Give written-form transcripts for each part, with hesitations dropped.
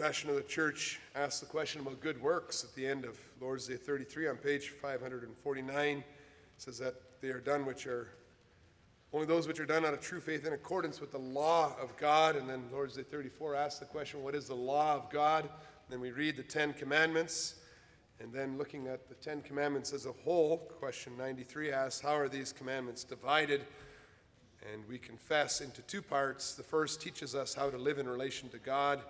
Confession of the Church asks the question about good works at the end of Lord's Day 33 on page 549. It says that they are done which are only those which are done out of true faith in accordance with the law of God. And then Lord's Day 34 asks the question, what is the law of God? And then we read the Ten Commandments. And then looking at the Ten Commandments as a whole, question 93 asks, how are these commandments divided? And we confess into two parts. The first teaches us how to live in relation to God.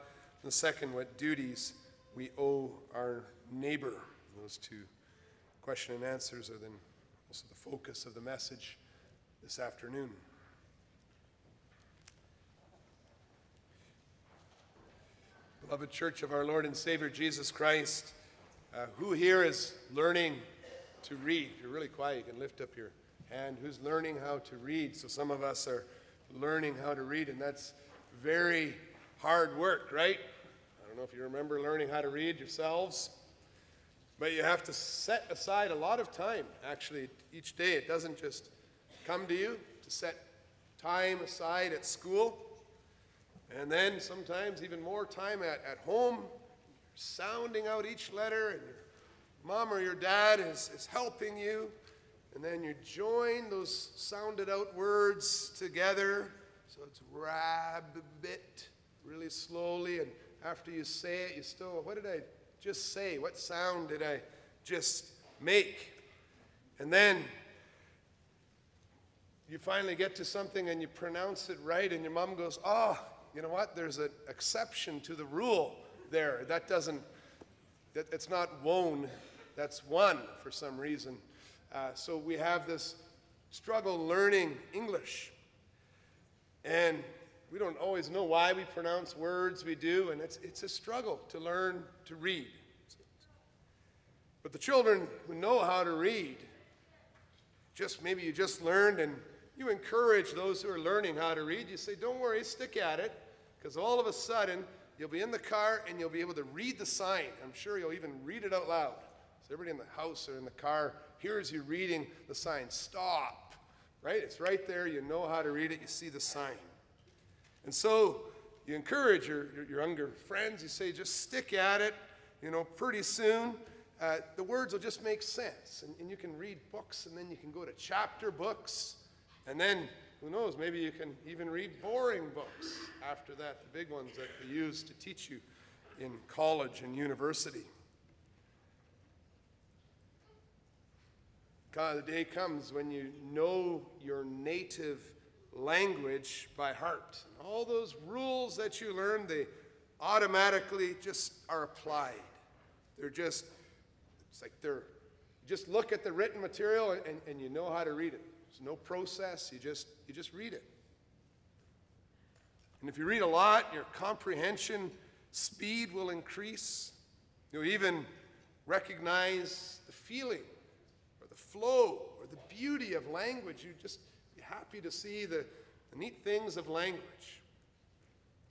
The second, what duties we owe our neighbor. And those two question and answers are then also the focus of the message this afternoon. Beloved Church of our Lord and Savior Jesus Christ, who here is learning to read? If you're really quiet, you can lift up your hand. Who's learning how to read? So some of us are learning how to read, and that's very hard work, right? I don't know if you remember learning how to read yourselves, but you have to set aside a lot of time, actually, each day. It doesn't just come to you to set time aside at school, and then sometimes even more time at home, sounding out each letter, and your mom or your dad is helping you, and then you join those sounded out words together, so it's rabbit, really slowly, and after you say it, you still, what did I just say? What sound did I just make? And then you finally get to something and you pronounce it right, and your mom goes, oh, you know what? There's an exception to the rule there. That doesn't, it's not won, that's won for some reason. So we have this struggle learning English. And we don't always know why we pronounce words we do, and it's a struggle to learn to read. But the children who know how to read, just maybe you just learned, and you encourage those who are learning how to read. You say, don't worry, stick at it, because all of a sudden, you'll be in the car, and you'll be able to read the sign. I'm sure you'll even read it out loud. So everybody in the house or in the car hears you reading the sign, stop, right? It's right there. You know how to read it. You see the sign. And so you encourage your younger friends. You say, just stick at it. You know, pretty soon the words will just make sense. And you can read books, and then you can go to chapter books. And then, who knows, maybe you can even read boring books after that, the big ones that they use to teach you in college and university. The day comes when you know your native language by heart. And all those rules that you learn, they automatically just are applied. They're just, it's like they're, just look at the written material and you know how to read it. There's no process, you just read it. And if you read a lot, your comprehension speed will increase. You'll even recognize the feeling or the flow or the beauty of language. You just happy to see the neat things of language.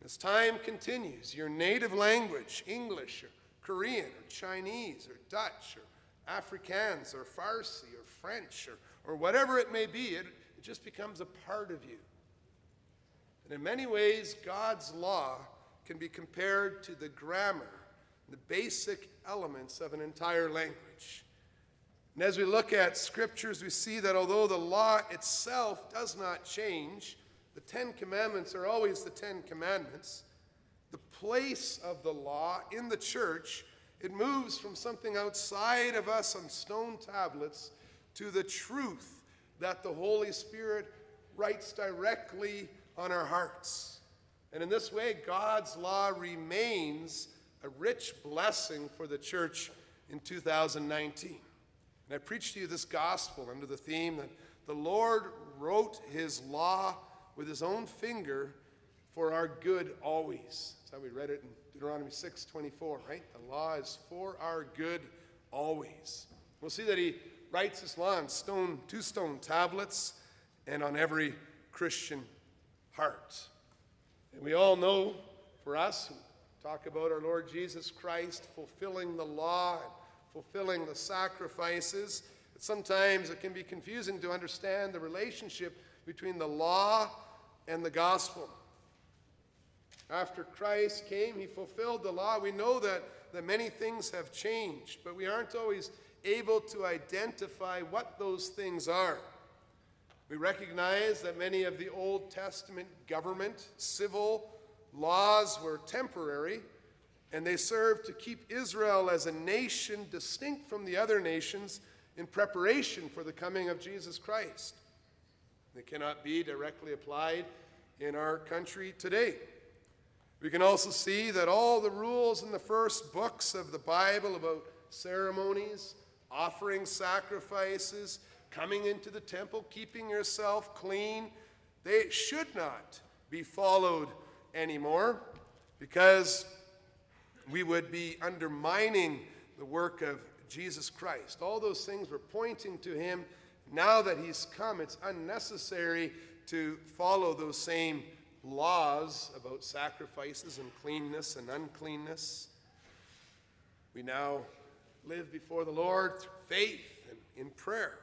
As time continues, your native language, English or Korean or Chinese or Dutch or Afrikaans or Farsi or French or whatever it may be, it just becomes a part of you. And in many ways, God's law can be compared to the grammar, the basic elements of an entire language. And as we look at scriptures, we see that although the law itself does not change, the Ten Commandments are always the Ten Commandments. The place of the law in the church, it moves from something outside of us on stone tablets to the truth that the Holy Spirit writes directly on our hearts. And in this way, God's law remains a rich blessing for the church in 2019. And I preach to you this gospel under the theme that the Lord wrote his law with his own finger for our good always. That's how we read it in Deuteronomy 6:24, right? The law is for our good always. We'll see that he writes his law on two stone tablets and on every Christian heart. And we all know, for us who talk about our Lord Jesus Christ fulfilling the law and fulfilling the sacrifices, but sometimes it can be confusing to understand the relationship between the law and the gospel. After Christ came, he fulfilled the law. We know that many things have changed, but we aren't always able to identify what those things are. We recognize that many of the Old Testament government, civil laws were temporary, and they served to keep Israel as a nation distinct from the other nations in preparation for the coming of Jesus Christ. They cannot be directly applied in our country today. We can also see that all the rules in the first books of the Bible about ceremonies, offering sacrifices, coming into the temple, keeping yourself clean, they should not be followed anymore, because we would be undermining the work of Jesus Christ. All those things were pointing to him. Now that he's come, it's unnecessary to follow those same laws about sacrifices and cleanness and uncleanness. We now live before the Lord through faith and in prayer.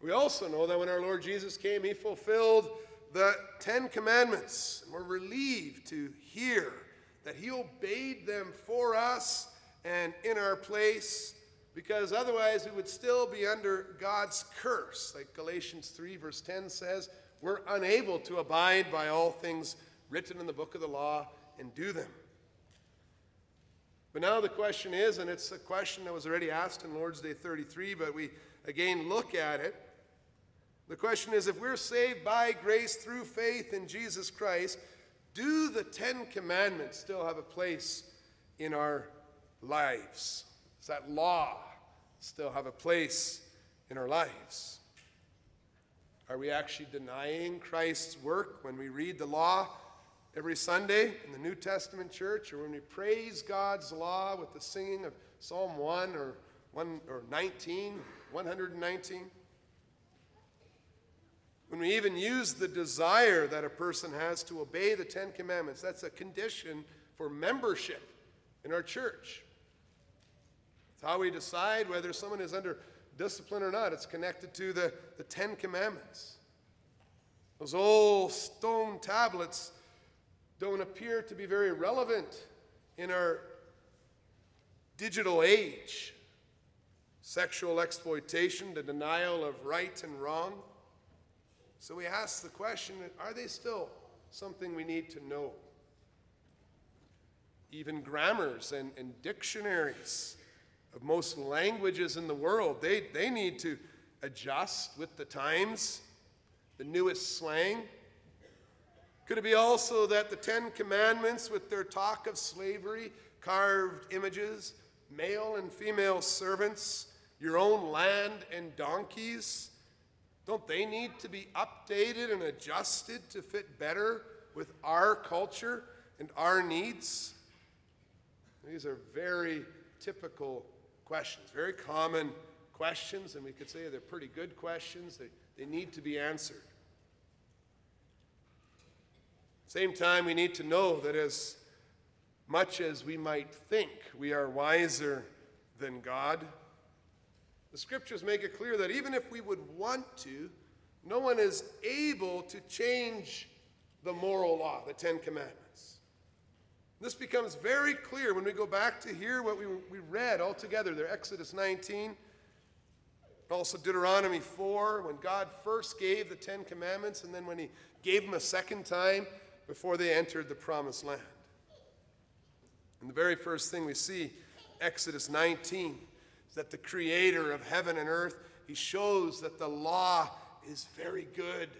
We also know that when our Lord Jesus came, he fulfilled the 10 Commandments. And we're relieved to hear that he obeyed them for us and in our place, because otherwise we would still be under God's curse. Like Galatians 3 verse 10 says, we're unable to abide by all things written in the book of the law and do them. But now the question is, and it's a question that was already asked in Lord's Day 33, but we again look at it. The question is, if we're saved by grace through faith in Jesus Christ, do the 10 Commandments still have a place in our lives? Does that law still have a place in our lives? Are we actually denying Christ's work when we read the law every Sunday in the New Testament church, or when we praise God's law with the singing of Psalm 1 or 119? When we even use the desire that a person has to obey the 10 Commandments, that's a condition for membership in our church. It's how we decide whether someone is under discipline or not. It's connected to the 10 Commandments. Those old stone tablets don't appear to be very relevant in our digital age. Sexual exploitation, the denial of right and wrong. So we ask the question, are they still something we need to know? Even grammars and dictionaries of most languages in the world, they need to adjust with the times, the newest slang. Could it be also that the 10 Commandments, with their talk of slavery, carved images, male and female servants, your own land and donkeys, don't they need to be updated and adjusted to fit better with our culture and our needs? These are very typical questions, very common questions, and we could say they're pretty good questions. They need to be answered. At the same time, we need to know that as much as we might think we are wiser than God, the scriptures make it clear that even if we would want to, no one is able to change the moral law, the 10 Commandments. This becomes very clear when we go back to hear what we read all together there, Exodus 19, also Deuteronomy 4, when God first gave the 10 Commandments, and then when he gave them a second time before they entered the promised land. And the very first thing we see, Exodus 19, that the creator of heaven and earth, he shows that the law is very good.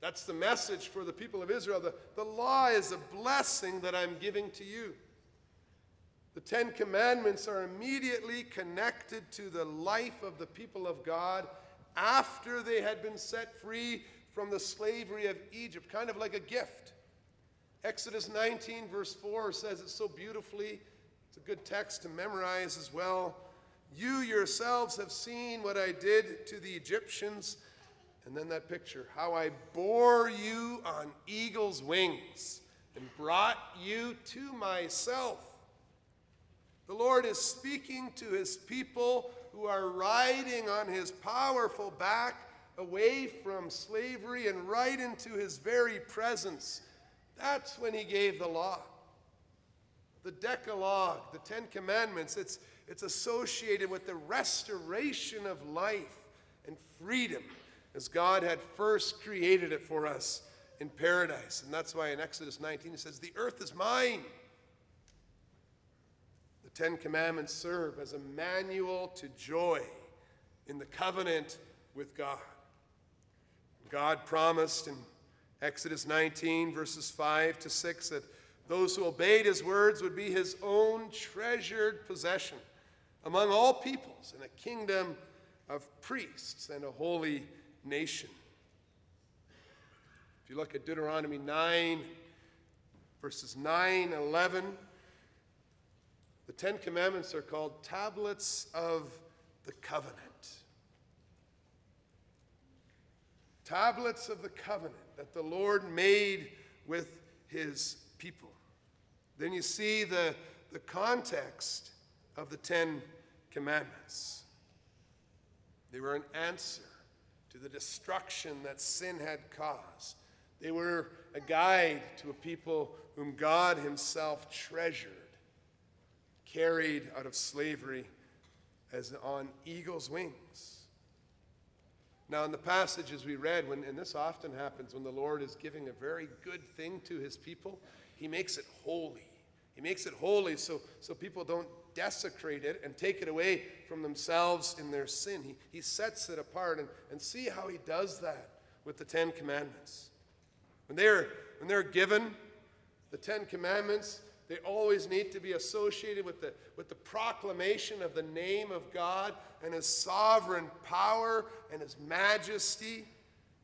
That's the message for the people of Israel. The law is a blessing that I'm giving to you. The 10 Commandments are immediately connected to the life of the people of God after they had been set free from the slavery of Egypt, kind of like a gift. Exodus 19 verse 4 says it so beautifully. It's a good text to memorize as well. You yourselves have seen what I did to the Egyptians. And then that picture, how I bore you on eagle's wings and brought you to myself. The Lord is speaking to his people who are riding on his powerful back away from slavery and right into his very presence. That's when he gave the law. The Decalogue, the Ten Commandments, it's associated with the restoration of life and freedom as God had first created it for us in paradise. And that's why in Exodus 19 it says, "The earth is mine." The Ten Commandments serve as a manual to joy in the covenant with God. God promised in Exodus 19, verses 5 to 6, that those who obeyed his words would be his own treasured possession among all peoples, in a kingdom of priests and a holy nation. If you look at Deuteronomy 9, verses 9, 11, the Ten Commandments are called tablets of the covenant. Tablets of the covenant that the Lord made with his people. Then you see the context of the Ten Commandments. They were an answer to the destruction that sin had caused. They were a guide to a people whom God himself treasured, carried out of slavery as on eagle's wings. Now, in the passages we read, and this often happens when the Lord is giving a very good thing to his people, he makes it holy. He makes it holy so people don't desecrate it and take it away from themselves in their sin. He sets it apart, and see how he does that with the Ten Commandments. When they're given, the Ten Commandments, they always need to be associated with the proclamation of the name of God and his sovereign power and his majesty.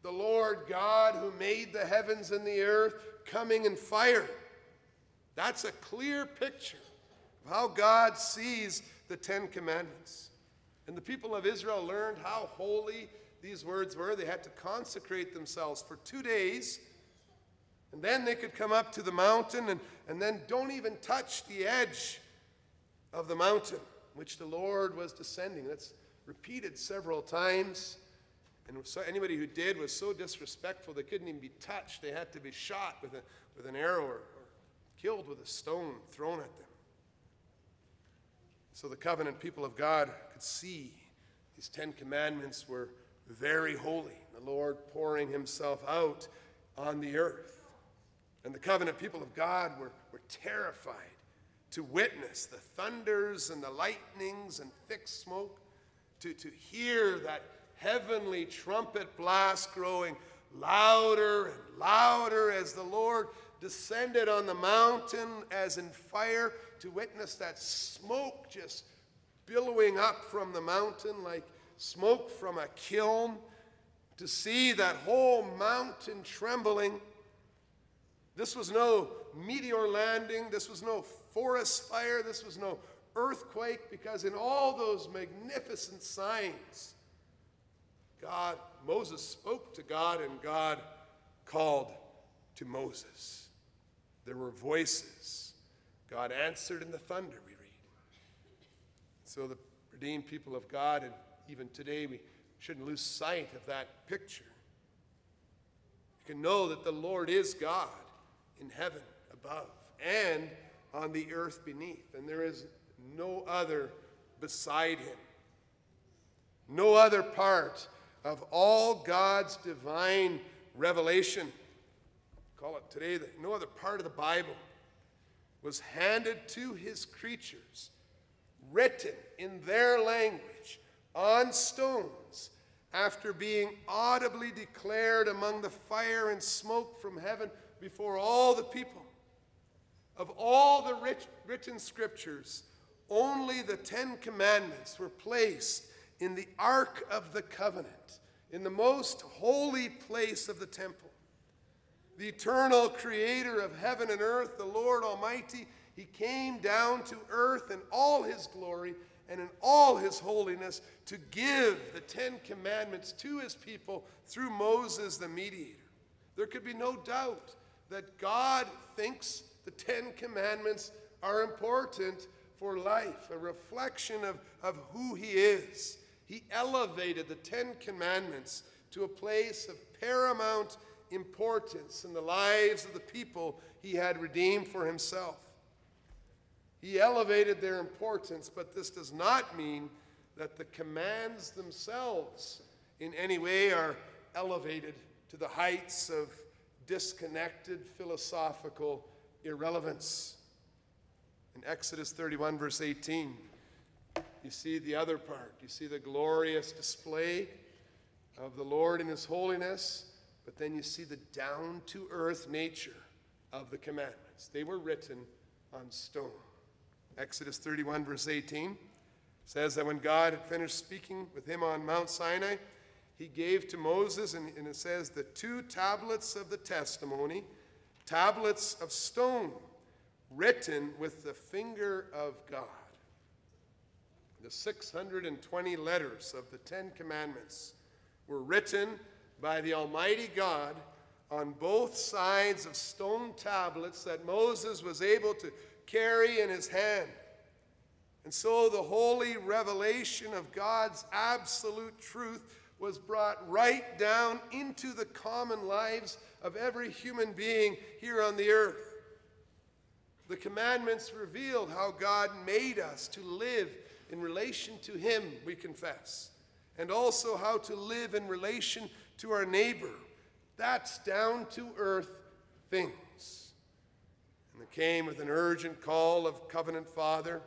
The Lord God who made the heavens and the earth, coming in fire. That's a clear picture of how God sees the Ten Commandments. And the people of Israel learned how holy these words were. They had to consecrate themselves for 2 days. And then they could come up to the mountain, and then don't even touch the edge of the mountain, which the Lord was descending. That's repeated several times. And so anybody who did was so disrespectful they couldn't even be touched. They had to be shot with an arrow or killed with a stone thrown at them. So the covenant people of God could see these 10 Commandments were very holy, the Lord pouring himself out on the earth. And the covenant people of God were terrified to witness the thunders and the lightnings and thick smoke, to hear that heavenly trumpet blast growing louder and louder as the Lord descended on the mountain as in fire, to witness that smoke just billowing up from the mountain like smoke from a kiln, to see that whole mountain trembling. This was no meteor landing. This was no forest fire. This was no earthquake, because in all those magnificent signs, Moses spoke to God, and God called to Moses. There were voices. God answered in the thunder, we read. So the redeemed people of God, and even today, we shouldn't lose sight of that picture. You can know that the Lord is God, in heaven above and on the earth beneath, and there is no other beside him. No other part of all God's divine revelation, call it today, that no other part of the Bible was handed to his creatures, written in their language on stones, after being audibly declared among the fire and smoke from heaven before all the people. Of all the written scriptures, only the 10 Commandments were placed in the Ark of the Covenant, in the most holy place of the temple. The eternal creator of heaven and earth, the Lord Almighty, he came down to earth in all his glory and in all his holiness to give the 10 Commandments to his people through Moses the mediator. There could be no doubt that God thinks the 10 Commandments are important for life, a reflection of who he is. He elevated the 10 Commandments to a place of paramount importance in the lives of the people he had redeemed for himself. He elevated their importance, but this does not mean that the commands themselves in any way are elevated to the heights of disconnected philosophical irrelevance. In Exodus 31, verse 18, you see the other part. You see the glorious display of the Lord in his holiness, but then you see the down-to-earth nature of the commandments. They were written on stone. Exodus 31, verse 18 says that when God had finished speaking with him on Mount Sinai, he gave to Moses, and it says, the two tablets of the testimony, tablets of stone, written with the finger of God. The 620 letters of the Ten Commandments were written by the Almighty God on both sides of stone tablets that Moses was able to carry in his hand. And so the holy revelation of God's absolute truth was brought right down into the common lives of every human being here on the earth. The commandments revealed how God made us to live in relation to him, we confess, and also how to live in relation to our neighbor. That's down-to-earth things. And it came with an urgent call of covenant father.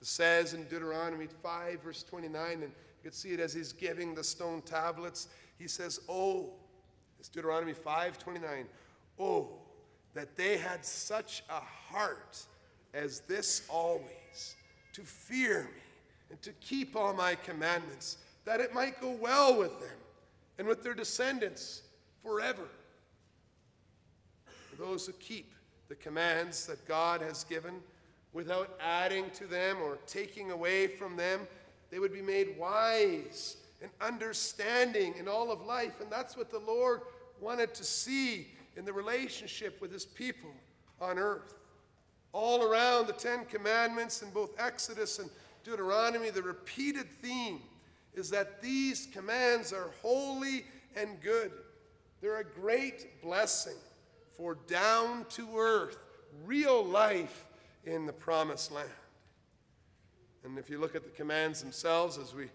It says in Deuteronomy 5, verse 29, and you can see it as he's giving the stone tablets. He says, oh, it's Deuteronomy 5:29. Oh, that they had such a heart as this always, to fear me and to keep all my commandments, that it might go well with them and with their descendants forever. For those who keep the commands that God has given without adding to them or taking away from them, they would be made wise and understanding in all of life. And that's what the Lord wanted to see in the relationship with his people on earth. All around the Ten Commandments in both Exodus and Deuteronomy, the repeated theme is that these commands are holy and good. They're a great blessing for down-to-earth, real life in the Promised Land. And if you look at the commands themselves, as we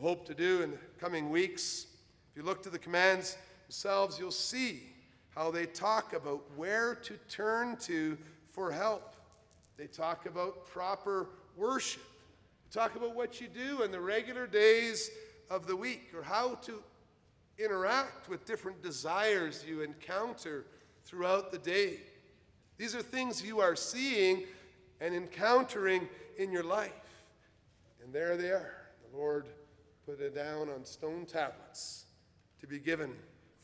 hope to do in the coming weeks, if you look to the commands themselves, you'll see how they talk about where to turn to for help. They talk about proper worship. They talk about what you do in the regular days of the week, or how to interact with different desires you encounter throughout the day. These are things you are seeing and encountering in your life. And there they are. The Lord put it down on stone tablets to be given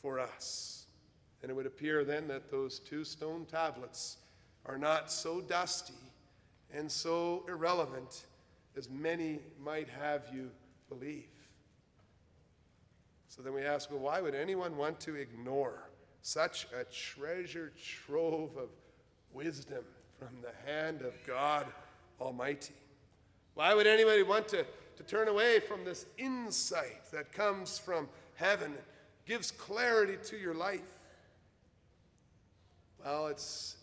for us. And it would appear then that those two stone tablets are not so dusty and so irrelevant as many might have you believe. So then we ask, well, why would anyone want to ignore such a treasure trove of wisdom from the hand of God Almighty? Why would anybody want to turn away from this insight that comes from heaven, that gives clarity to your life? Well, it's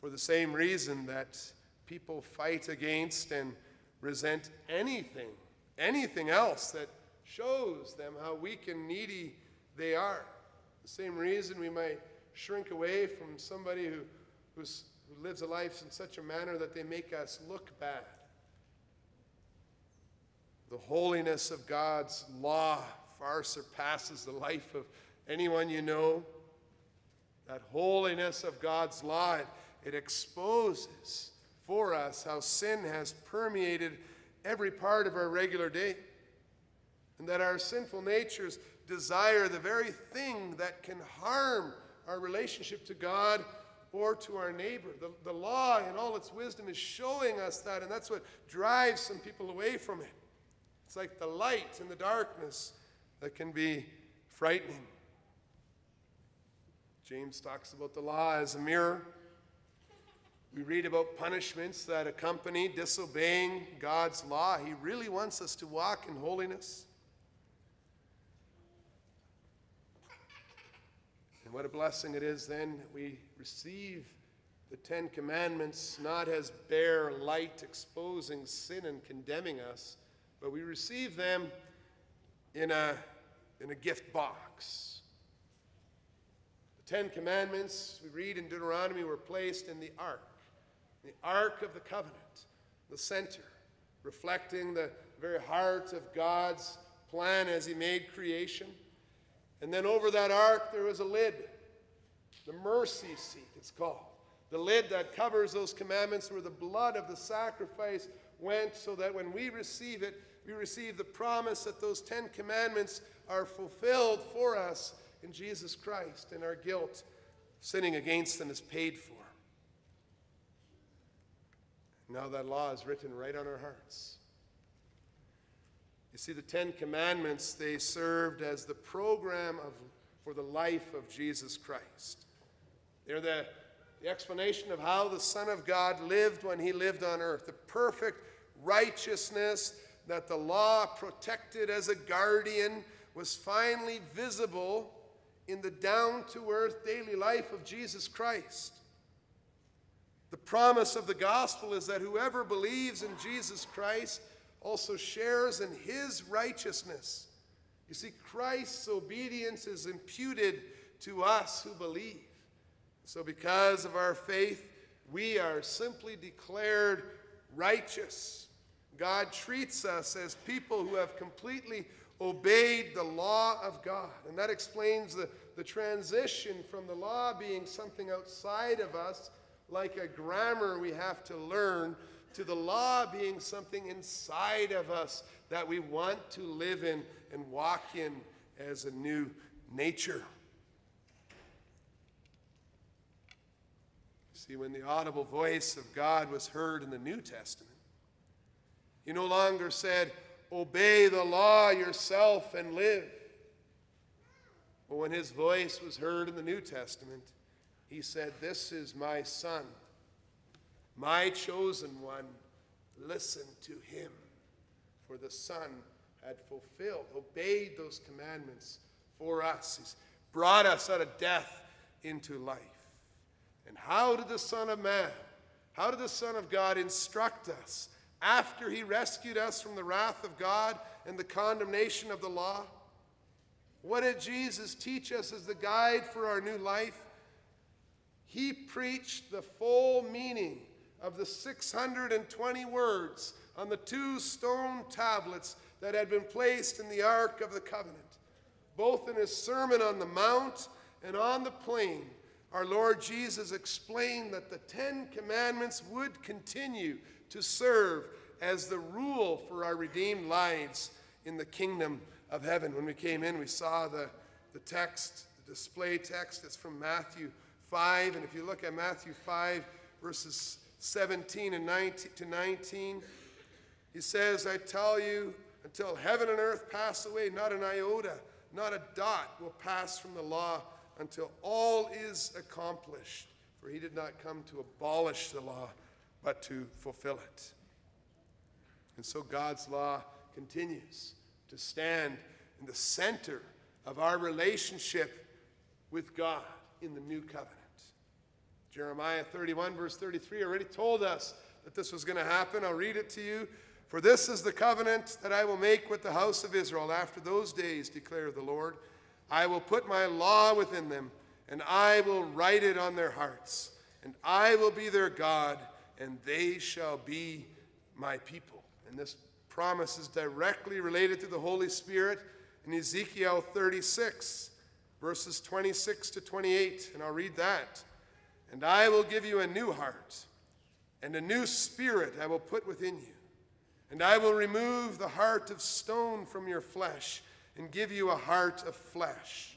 for the same reason that people fight against and resent anything else that shows them how weak and needy they are. The same reason we might shrink away from somebody who lives a life in such a manner that they make us look bad. The holiness of God's law far surpasses the life of anyone you know. That holiness of God's law, it exposes for us how sin has permeated every part of our regular day, and that our sinful natures desire the very thing that can harm our relationship to God or to our neighbor. The law in all its wisdom is showing us that, and that's what drives some people away from it. It's like the light in the darkness that can be frightening. James talks about the law as a mirror. We read about punishments that accompany disobeying God's law. He really wants us to walk in holiness. And what a blessing it is then that we receive the Ten Commandments not as bare light exposing sin and condemning us, but we receive them in a gift box. The Ten Commandments, we read in Deuteronomy, were placed in the Ark of the Covenant, the center, reflecting the very heart of God's plan as he made creation. And then over that ark there was a lid, the mercy seat it's called. The lid that covers those commandments where the blood of the sacrifice went, so that when we receive it, we receive the promise that those 10 commandments are fulfilled for us in Jesus Christ, and our guilt, sinning against them, is paid for. Now that law is written right on our hearts. You see, the 10 commandments, they served as the program for the life of Jesus Christ. They're the explanation of how the Son of God lived when he lived on earth, the perfect righteousness that the law protected as a guardian was finally visible in the down-to-earth daily life of Jesus Christ. The promise of the gospel is that whoever believes in Jesus Christ also shares in his righteousness. You see, Christ's obedience is imputed to us who believe. So because of our faith, we are simply declared righteous. God treats us as people who have completely obeyed the law of God. And that explains the transition from the law being something outside of us, like a grammar we have to learn, to the law being something inside of us that we want to live in and walk in as a new nature. See, when the audible voice of God was heard in the New Testament, he no longer said, "Obey the law yourself and live." But when his voice was heard in the New Testament, he said, "This is my son, my chosen one. Listen to him." For the son had fulfilled, obeyed those commandments for us. He's brought us out of death into life. And how did the Son of Man, how did the Son of God instruct us after he rescued us from the wrath of God and the condemnation of the law? What did Jesus teach us as the guide for our new life? He preached the full meaning of the 620 words on the 2 stone tablets that had been placed in the Ark of the Covenant. Both in his Sermon on the Mount and on the plain, our Lord Jesus explained that the 10 commandments would continue to serve as the rule for our redeemed lives in the kingdom of heaven. When we came in, we saw the text, the display text. It's from Matthew 5, and if you look at Matthew 5, verses 17 and 19, he says, "I tell you, until heaven and earth pass away, not an iota, not a dot will pass from the law until all is accomplished. For he did not come to abolish the law, but to fulfill it." And so God's law continues to stand in the center of our relationship with God in the new covenant. Jeremiah 31, verse 33 already told us that this was going to happen. I'll read it to you. "For this is the covenant that I will make with the house of Israel after those days, declare the Lord. I will put my law within them, and I will write it on their hearts, and I will be their God, and they shall be my people." And this promise is directly related to the Holy Spirit in Ezekiel 36. Verses 26 to 28, and I'll read that. "And I will give you a new heart, and a new spirit I will put within you. And I will remove the heart of stone from your flesh, and give you a heart of flesh.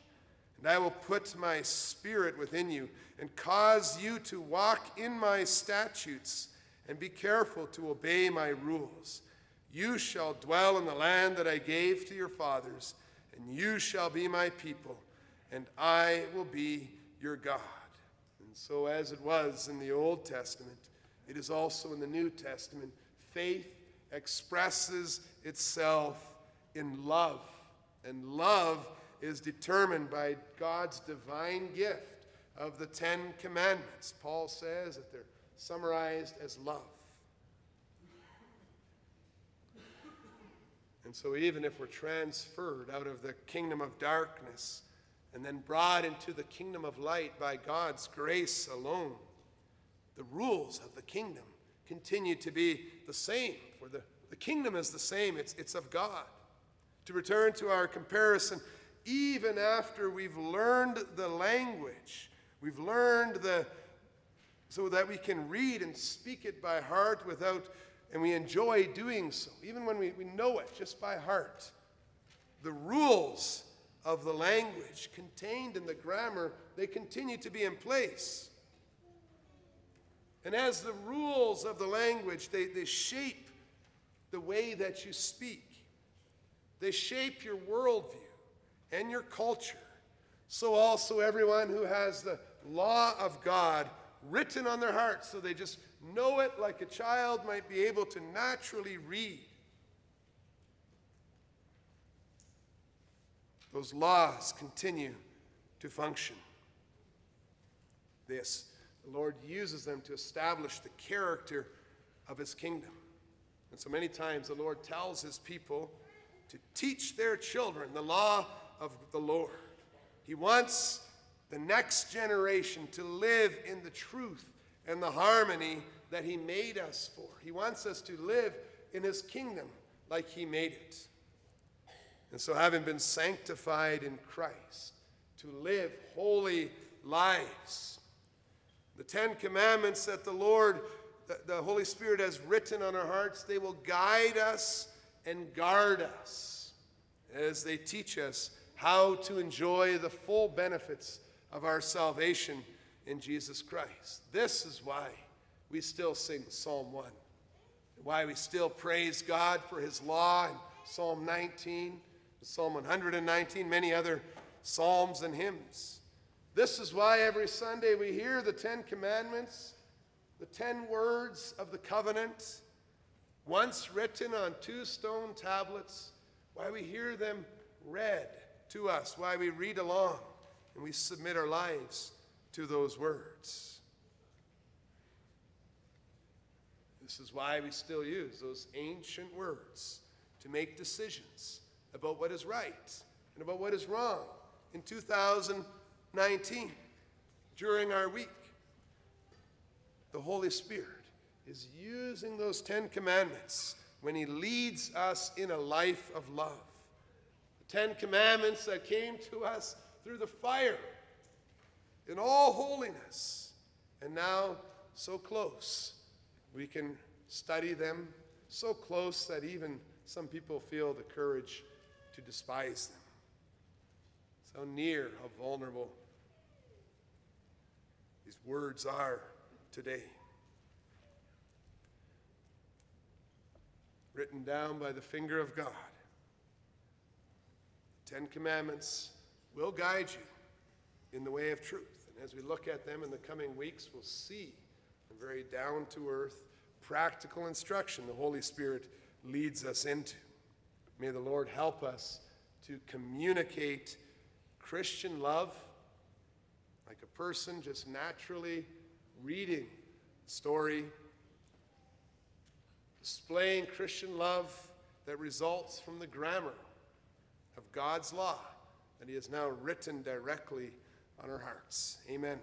And I will put my spirit within you, and cause you to walk in my statutes, and be careful to obey my rules. You shall dwell in the land that I gave to your fathers, and you shall be my people, and I will be your God." And so as it was in the Old Testament, it is also in the New Testament. Faith expresses itself in love. And love is determined by God's divine gift of the 10 Commandments. Paul says that they're summarized as love. And so even if we're transferred out of the kingdom of darkness and then brought into the kingdom of light by God's grace alone, the rules of the kingdom continue to be the same. For the kingdom is the same. It's of God. To return to our comparison, even after we've learned the language, we've learned so that we can read and speak it by heart without, and we enjoy doing so, even when we know it just by heart, the rules of the language contained in the grammar, they continue to be in place. And as the rules of the language, they shape the way that you speak. They shape your worldview and your culture. So also everyone who has the law of God written on their hearts, so they just know it like a child might be able to naturally read. Those laws continue to function. The Lord uses them to establish the character of his kingdom. And so many times the Lord tells his people to teach their children the law of the Lord. He wants the next generation to live in the truth and the harmony that he made us for. He wants us to live in his kingdom like he made it. And so, having been sanctified in Christ, to live holy lives. The 10 Commandments that the Lord, the Holy Spirit has written on our hearts, they will guide us and guard us as they teach us how to enjoy the full benefits of our salvation in Jesus Christ. This is why we still sing Psalm 1, why we still praise God for his law in Psalm 19, Psalm 119, many other psalms and hymns. This is why every Sunday we hear the 10 Commandments, the 10 words of the covenant, once written on 2 stone tablets, why we hear them read to us, why we read along and we submit our lives to those words. This is why we still use those ancient words to make decisions about what is right and about what is wrong in 2019 during our week. The Holy Spirit is using those 10 Commandments when he leads us in a life of love. The 10 Commandments that came to us through the fire in all holiness, and now so close we can study them, so close that even some people feel the courage to despise them. So near, how vulnerable these words are today. Written down by the finger of God, the 10 Commandments will guide you in the way of truth. As we look at them in the coming weeks, we'll see a very down-to-earth, practical instruction the Holy Spirit leads us into. May the Lord help us to communicate Christian love like a person just naturally reading the story, displaying Christian love that results from the grammar of God's law that he has now written directly on our hearts. Amen.